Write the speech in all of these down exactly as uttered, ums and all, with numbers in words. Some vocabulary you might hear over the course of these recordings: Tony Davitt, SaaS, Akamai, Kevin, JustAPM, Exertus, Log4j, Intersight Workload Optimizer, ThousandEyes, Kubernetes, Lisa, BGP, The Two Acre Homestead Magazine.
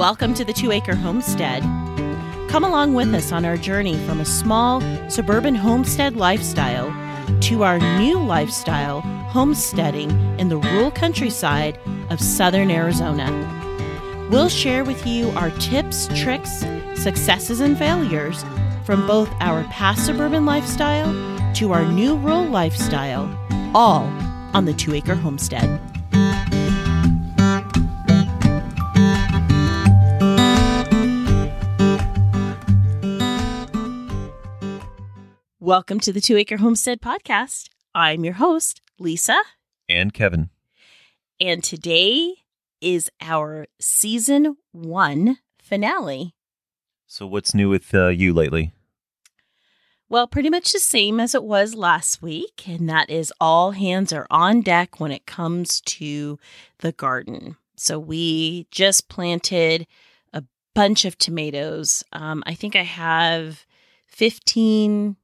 Welcome to the Two Acre Homestead. Come along with us on our journey from a small suburban homestead lifestyle to our new lifestyle, homesteading in the rural countryside of southern Arizona. We'll share with you our tips, tricks, successes, and failures from both our past suburban lifestyle to our new rural lifestyle, all on the Two Acre Homestead. Welcome to the Two Acre Homestead Podcast. I'm your host, Lisa. And Kevin. And today is our season one finale. So what's new with uh, you lately? Well, pretty much the same as it was last week, and that is all hands are on deck when it comes to the garden. So we just planted a bunch of tomatoes. Um, I think I have fifteen...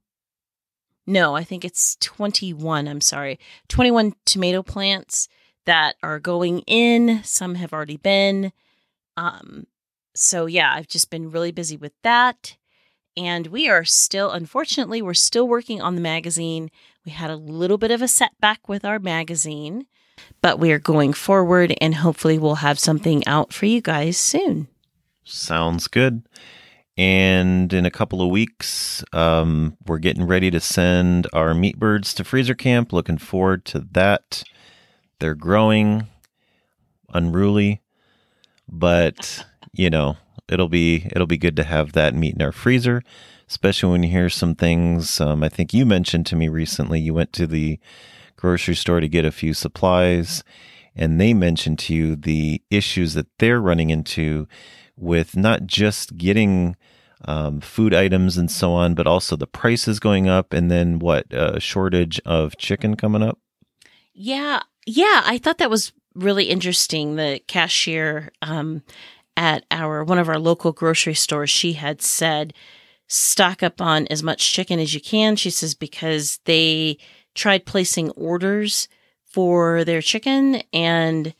No, I think it's twenty-one, I'm sorry, twenty-one tomato plants that are going in. Some have already been. Um, so, yeah, I've just been really busy with that. And we are still, unfortunately, we're still working on the magazine. We had a little bit of a setback with our magazine, but we are going forward and hopefully we'll have something out for you guys soon. Sounds good. And in a couple of weeks, um, we're getting ready to send our meat birds to freezer camp. Looking forward to that. They're growing, unruly, but you know it'll be it'll be good to have that meat in our freezer, especially when you hear some things. Um, I think you mentioned to me recently you went to the grocery store to get a few supplies, and they mentioned to you the issues that they're running into with not just getting um, food items and so on, but also the prices going up and then what, a shortage of chicken coming up? Yeah. Yeah. I thought that was really interesting. The cashier um, at our one of our local grocery stores, she had said, stock up on as much chicken as you can. She says, because they tried placing orders for their chicken and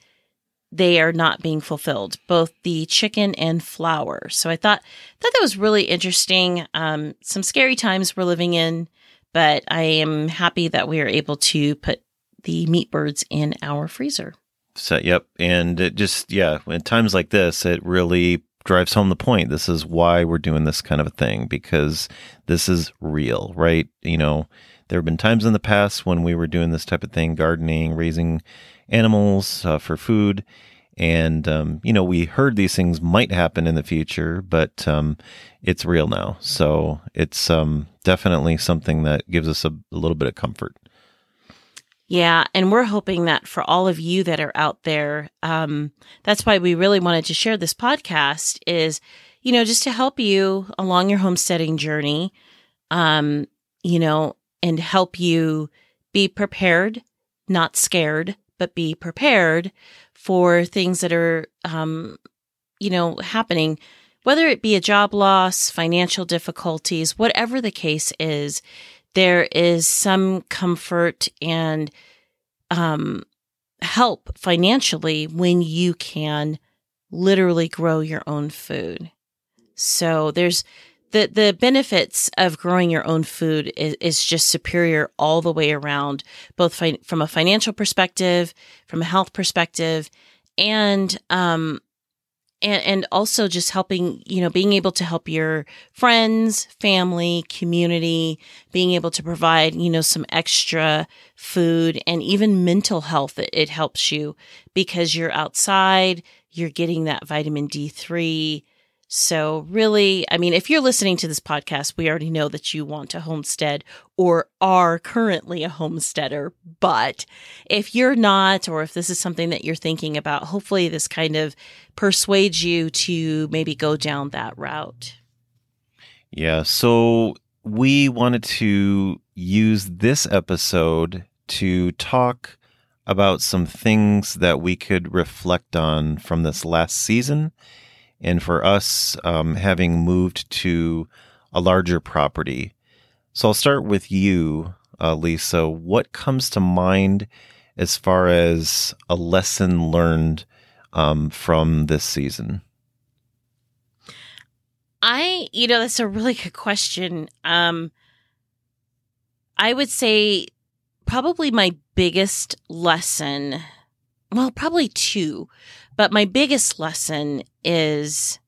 they are not being fulfilled, both the chicken and flour. So I thought, thought that was really interesting. Um, some scary times we're living in, but I am happy that we are able to put the meat birds in our freezer. So, yep. And it just, yeah, at times like this, it really drives home the point. This is why we're doing this kind of a thing, because this is real, right? You know, there have been times in the past when we were doing this type of thing, gardening, raising animals uh, for food. And, um, you know, we heard these things might happen in the future, but um, it's real now. So it's um, definitely something that gives us a, a little bit of comfort. Yeah. And we're hoping that for all of you that are out there, um, that's why we really wanted to share this podcast is, you know, just to help you along your homesteading journey, um, you know, and help you be prepared, not scared, but be prepared for things that are, um, you know, happening, whether it be a job loss, financial difficulties, whatever the case is, there is some comfort and um, help financially when you can literally grow your own food. So there's the the benefits of growing your own food is, is just superior all the way around, both fi- from a financial perspective, from a health perspective, and um and and also just helping, you know, being able to help your friends, family, community, being able to provide, you know, some extra food and even mental health. It, it helps you because you're outside, you're getting that vitamin D three. So really, I mean, if you're listening to this podcast, we already know that you want to homestead or are currently a homesteader. But if you're not, or if this is something that you're thinking about, hopefully this kind of persuades you to maybe go down that route. Yeah. So we wanted to use this episode to talk about some things that we could reflect on from this last season. And for us, um, having moved to a larger property. So I'll start with you, uh, Lisa. What comes to mind as far as a lesson learned um, from this season? I, you know, that's a really good question. Um, I would say probably my biggest lesson, well, probably two, but my biggest lesson is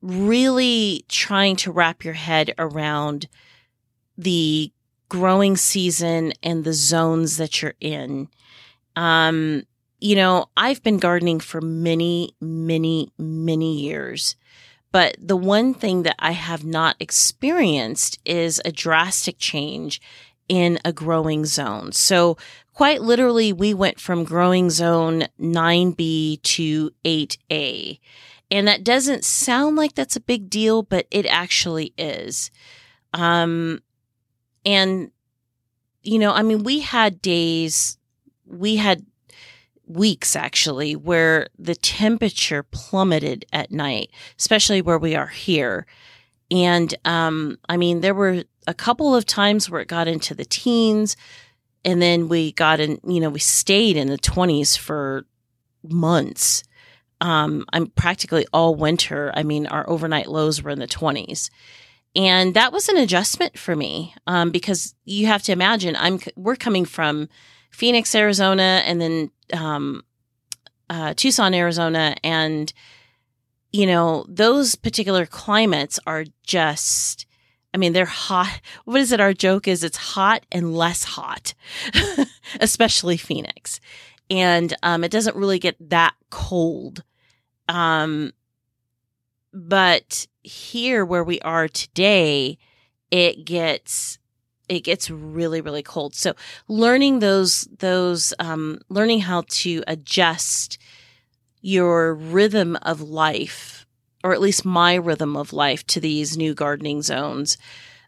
really trying to wrap your head around the growing season and the zones that you're in. Um, you know, I've been gardening for many, many, many years, but the one thing that I have not experienced is a drastic change in a growing zone. So quite literally, we went from growing zone nine B to eight A. And that doesn't sound like that's a big deal, but it actually is. Um, and, you know, I mean, we had days, we had weeks actually, where the temperature plummeted at night, especially where we are here. And, um, I mean, there were a couple of times where it got into the teens, and then we got in, you know, we stayed in the twenties for months. Um, I'm practically all winter. I mean, our overnight lows were in the twenties, and that was an adjustment for me um, because you have to imagine I'm we're coming from Phoenix, Arizona, and then um, uh, Tucson, Arizona, and you know those particular climates are just. I mean, they're hot. What is it? Our joke is it's hot and less hot, especially Phoenix, and um, it doesn't really get that cold. Um, but here where we are today, it gets, it gets really, really cold. So learning those, those, um, learning how to adjust your rhythm of life, or at least my rhythm of life, to these new gardening zones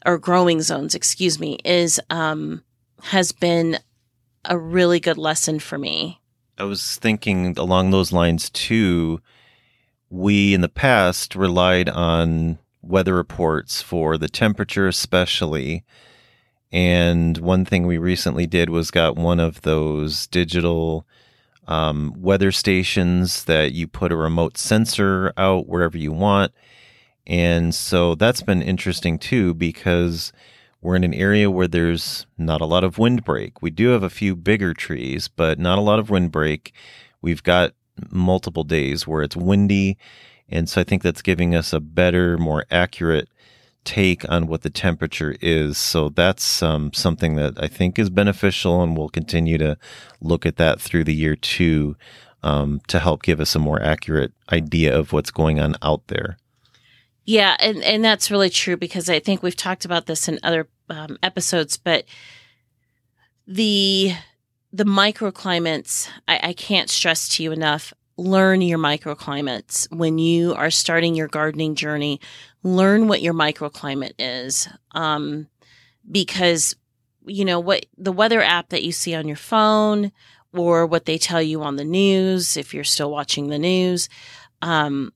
or growing zones, excuse me, is, um, has been a really good lesson for me. I was thinking along those lines too. We in the past relied on weather reports for the temperature especially. And one thing we recently did was got one of those digital um, weather stations that you put a remote sensor out wherever you want. And so that's been interesting too, because we're in an area where there's not a lot of windbreak. We do have a few bigger trees, but not a lot of windbreak. We've got multiple days where it's windy. And so I think that's giving us a better, more accurate take on what the temperature is. So that's um, something that I think is beneficial, and we'll continue to look at that through the year too, um, to help give us a more accurate idea of what's going on out there. Yeah, and, and that's really true, because I think we've talked about this in other um, episodes, but the the microclimates, I, I can't stress to you enough, learn your microclimates. When you are starting your gardening journey, learn what your microclimate is, um, because, you know, what the weather app that you see on your phone or what they tell you on the news, if you're still watching the news, um,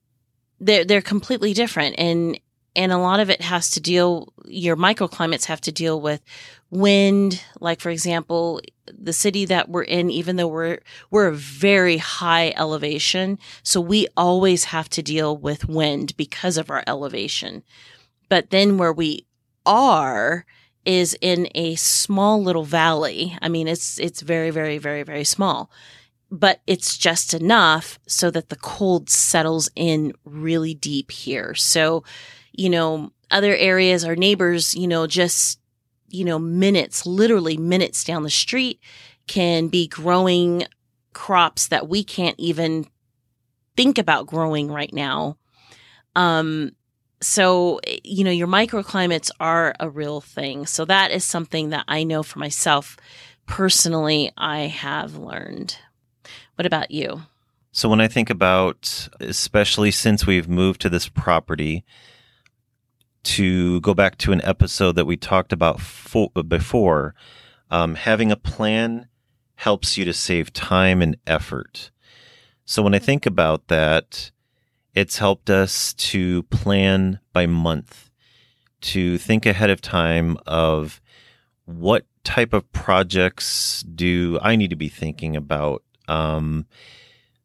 They're, they're completely different. And, and a lot of it has to deal, your microclimates have to deal with wind. Like, for example, the city that we're in, even though we're, we're a very high elevation, so we always have to deal with wind because of our elevation. But then where we are is in a small little valley. I mean, it's, it's very, very, very, very small. But it's just enough so that the cold settles in really deep here. So, you know, other areas, our neighbors, you know, just, you know, minutes, literally minutes down the street can be growing crops that we can't even think about growing right now. Um, so, you know, your microclimates are a real thing. So that is something that I know for myself personally, I have learned. What about you? So when I think about, especially since we've moved to this property, to go back to an episode that we talked about fo- before, um, having a plan helps you to save time and effort. So when I think about that, it's helped us to plan by month, to think ahead of time of what type of projects do I need to be thinking about. Um,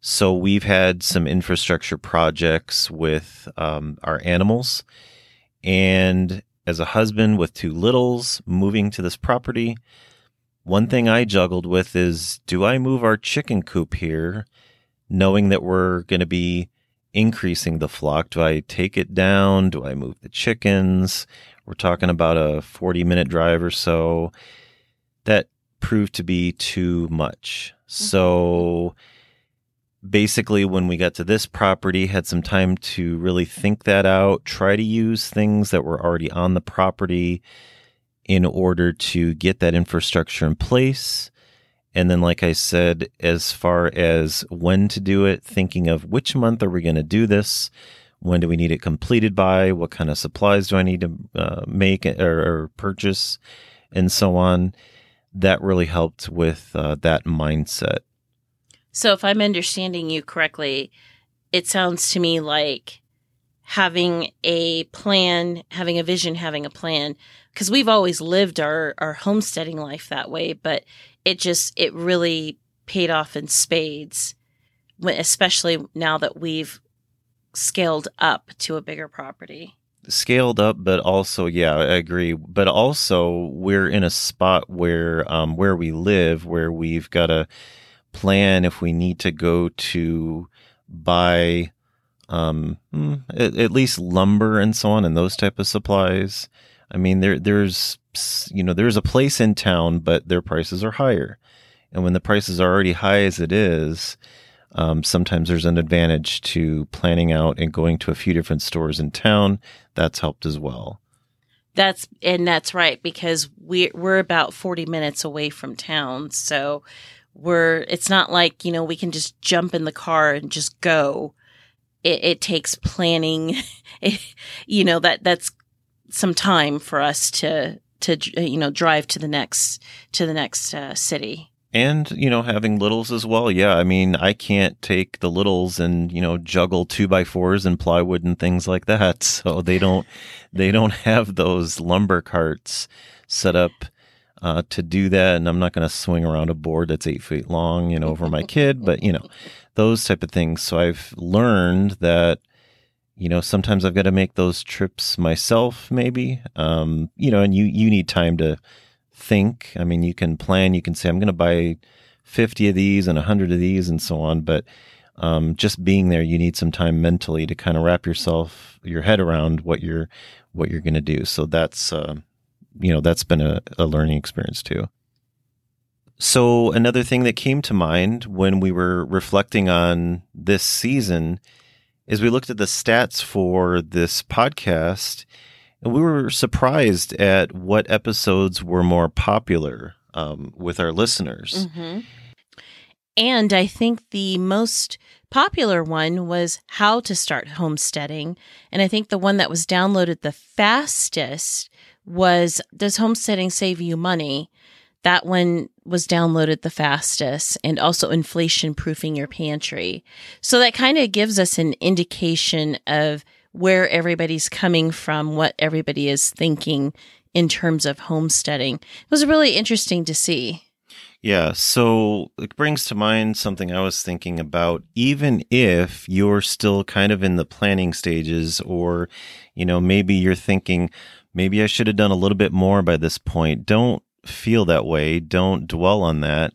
So we've had some infrastructure projects with um, our animals, and as a husband with two littles moving to this property, one thing I juggled with is, do I move our chicken coop here knowing that we're going to be increasing the flock? Do I take it down? Do I move the chickens? We're talking about a forty-minute drive or so. That proved to be too much. Mm-hmm. So basically, when we got to this property, had some time to really think that out, try to use things that were already on the property in order to get that infrastructure in place. And then, like I said, as far as when to do it, thinking of which month are we going to do this? When do we need it completed by? What kind of supplies do I need to uh, make or, or purchase? And so on. That really helped with uh, that mindset. So if I'm understanding you correctly, it sounds to me like having a plan, having a vision, having a plan, because we've always lived our, our homesteading life that way, but it just, it really paid off in spades, especially now that we've scaled up to a bigger property. Scaled up, but also, yeah, I agree. But also we're in a spot where, um, where we live, where we've got a plan if we need to go to buy um at, at least lumber and so on and those type of supplies. I mean, there there's you know there's a place in town, but their prices are higher, and when the prices are already high as it is, um, sometimes there's an advantage to planning out and going to a few different stores in town. That's helped as well. That's and that's right, because we we're about forty minutes away from town, so We're, it's not like, you know, we can just jump in the car and just go. It, it takes planning, it, you know, that that's some time for us to, to, you know, drive to the next, to the next uh, city. And, you know, having littles as well. Yeah. I mean, I can't take the littles and, you know, juggle two by fours and plywood and things like that. So they don't, they don't have those lumber carts set up Uh, to do that, and I'm not going to swing around a board that's eight feet long, you know, over my kid, but, you know, those type of things. So I've learned that, you know, sometimes I've got to make those trips myself, maybe, um, you know, and you, you need time to think. I mean, you can plan, you can say, I'm going to buy fifty of these and one hundred of these and so on, but um, just being there, you need some time mentally to kind of wrap yourself, your head around what you're, what you're going to do. So that's, uh, you know, that's been a, a learning experience too. So another thing that came to mind when we were reflecting on this season is we looked at the stats for this podcast, and we were surprised at what episodes were more popular um, with our listeners. Mm-hmm. And I think the most popular one was how to start homesteading. And I think the one that was downloaded the fastest was, does homesteading save you money? That one was downloaded the fastest, and also inflation proofing your pantry. So that kind of gives us an indication of where everybody's coming from, what everybody is thinking in terms of homesteading. It was really interesting to see. Yeah, so it brings to mind something I was thinking about. Even if you're still kind of in the planning stages, or, you know, maybe you're thinking, maybe I should have done a little bit more by this point, don't feel that way. Don't dwell on that.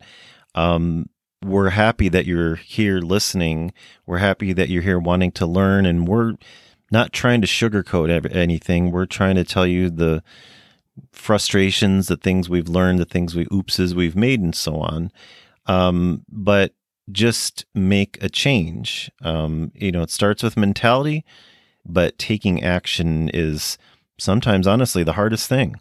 Um, we're happy that you're here listening. We're happy that you're here wanting to learn. And we're not trying to sugarcoat anything. We're trying to tell you the frustrations, the things we've learned, the things we oopses we've made, and so on. Um, but just make a change. Um, you know, it starts with mentality, but taking action is sometimes, honestly, the hardest thing.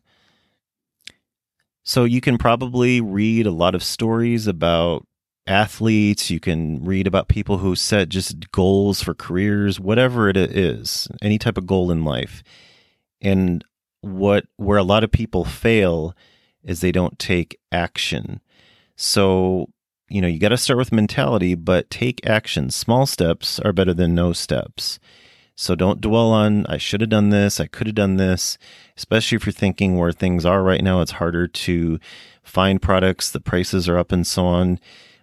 So you can probably read a lot of stories about athletes. You can read about people who set just goals for careers, whatever it is, any type of goal in life. And what where a lot of people fail is they don't take action. So, you know, you got to start with mentality, but take action. Small steps are better than no steps. So don't dwell on, I should have done this, I could have done this, especially if you're thinking where things are right now, it's harder to find products, the prices are up and so on.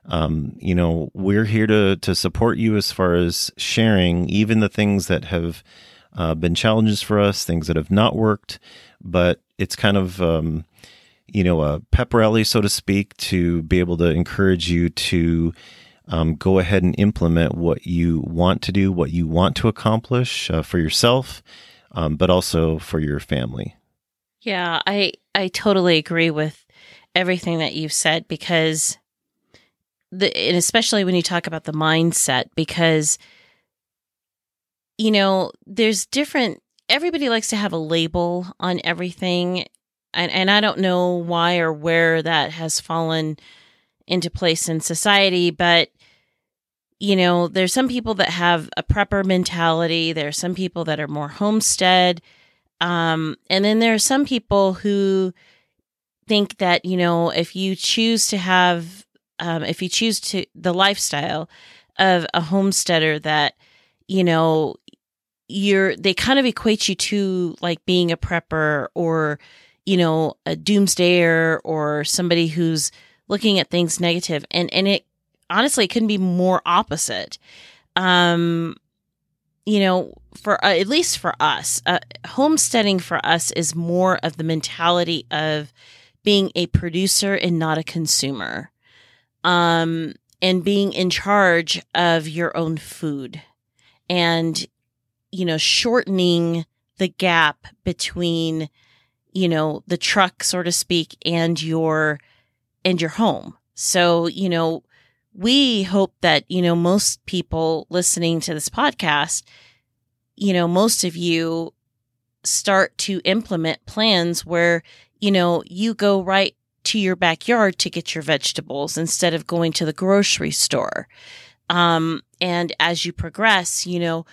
Um, you know, we're here to to support you as far as sharing even the things that have uh, been challenges for us, things that have not worked. But it's kind of, um, you know, a pep rally, so to speak, to be able to encourage you to um, go ahead and implement what you want to do, what you want to accomplish uh, for yourself, um, but also for your family. Yeah, I I totally agree with everything that you've said, because the, and especially when you talk about the mindset, because, you know, there's different, everybody likes to have a label on everything. And, and I don't know why or where that has fallen into place in society, but, you know, there's some people that have a prepper mentality. There are some people that are more homestead. Um, and then there are some people who think that, you know, if you choose to have Um, if you choose to the lifestyle of a homesteader, that, you know, you're, they kind of equate you to like being a prepper or, you know, a doomsdayer or somebody who's looking at things negative. And, and it honestly couldn't be more opposite. Um, you know, for, uh, at least for us, uh, homesteading for us is more of the mentality of being a producer and not a consumer. Um, and being in charge of your own food and, you know, shortening the gap between, you know, the truck, so to speak, and your, and your home. So, you know, we hope that, you know, most people listening to this podcast, you know, most of you start to implement plans where, you know, you go right to your backyard to get your vegetables instead of going to the grocery store. Um, and as you progress, you know,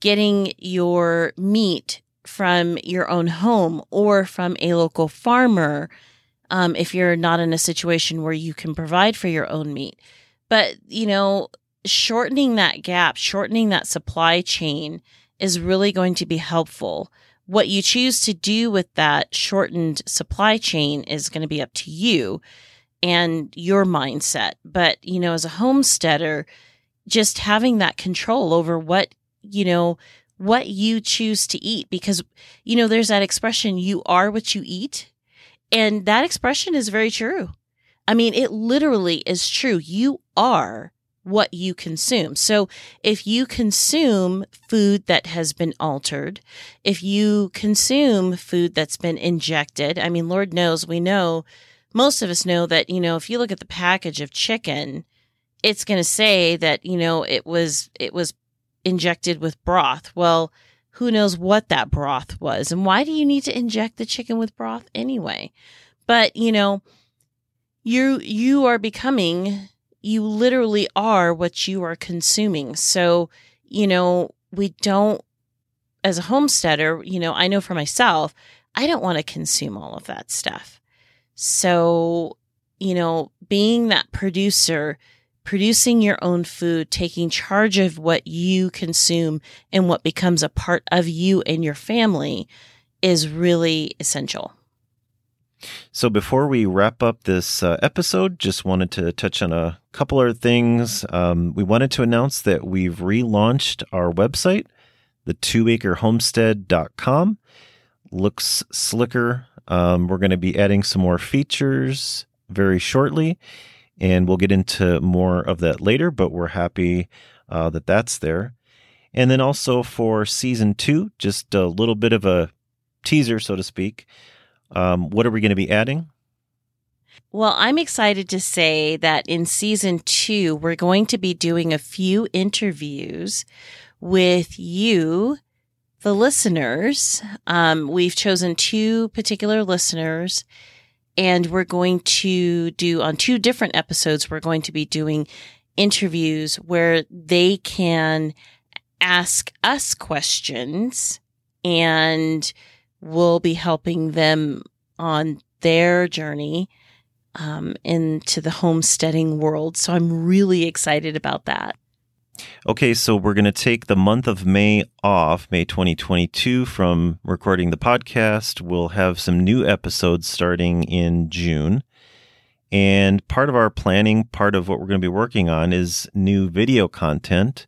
getting your meat from your own home or from a local farmer, um, if you're not in a situation where you can provide for your own meat. But, you know, shortening that gap, shortening that supply chain is really going to be helpful. What you choose to do with that shortened supply chain is going to be up to you and your mindset. But, you know, as a homesteader, just having that control over what, you know, what you choose to eat, because, you know, there's that expression, you are what you eat. And that expression is very true. I mean, it literally is true. You are what you consume. So if you consume food that has been altered, if you consume food that's been injected, I mean, Lord knows, we know, most of us know that, you know, if you look at the package of chicken, it's going to say that, you know, it was, it was injected with broth. Well, who knows what that broth was, and why do you need to inject the chicken with broth anyway? But, you know, you, you are becoming, you literally are what you are consuming. So, you know, we don't, as a homesteader, you know, I know for myself, I don't want to consume all of that stuff. So, you know, being that producer, producing your own food, taking charge of what you consume and what becomes a part of you and your family is really essential. So before we wrap up this uh, episode, just wanted to touch on a couple other things. Um, we wanted to announce that we've relaunched our website, the two acre homestead dot com. Looks slicker. Um, we're going to be adding some more features very shortly, and we'll get into more of that later, but we're happy uh, that that's there. And then also for season two, just a little bit of a teaser, so to speak. Um, what are we going to be adding? Well, I'm excited to say that in season two, we're going to be doing a few interviews with you, the listeners. Um, we've chosen two particular listeners, and we're going to do, on two different episodes, we're going to be doing interviews where they can ask us questions, and we'll be helping them on their journey um, into the homesteading world. So I'm really excited about that. Okay, so we're going to take the month of May off, May twenty twenty-two, from recording the podcast. We'll have some new episodes starting in June. And part of our planning, part of what we're going to be working on is new video content.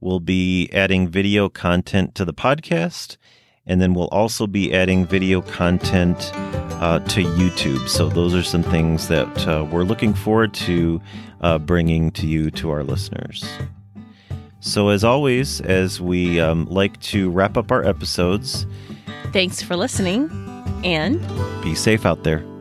We'll be adding video content to the podcast, and then we'll also be adding video content uh, to YouTube. So those are some things that uh, we're looking forward to uh, bringing to you, to our listeners. So as always, as we um, like to wrap up our episodes, thanks for listening, and be safe out there.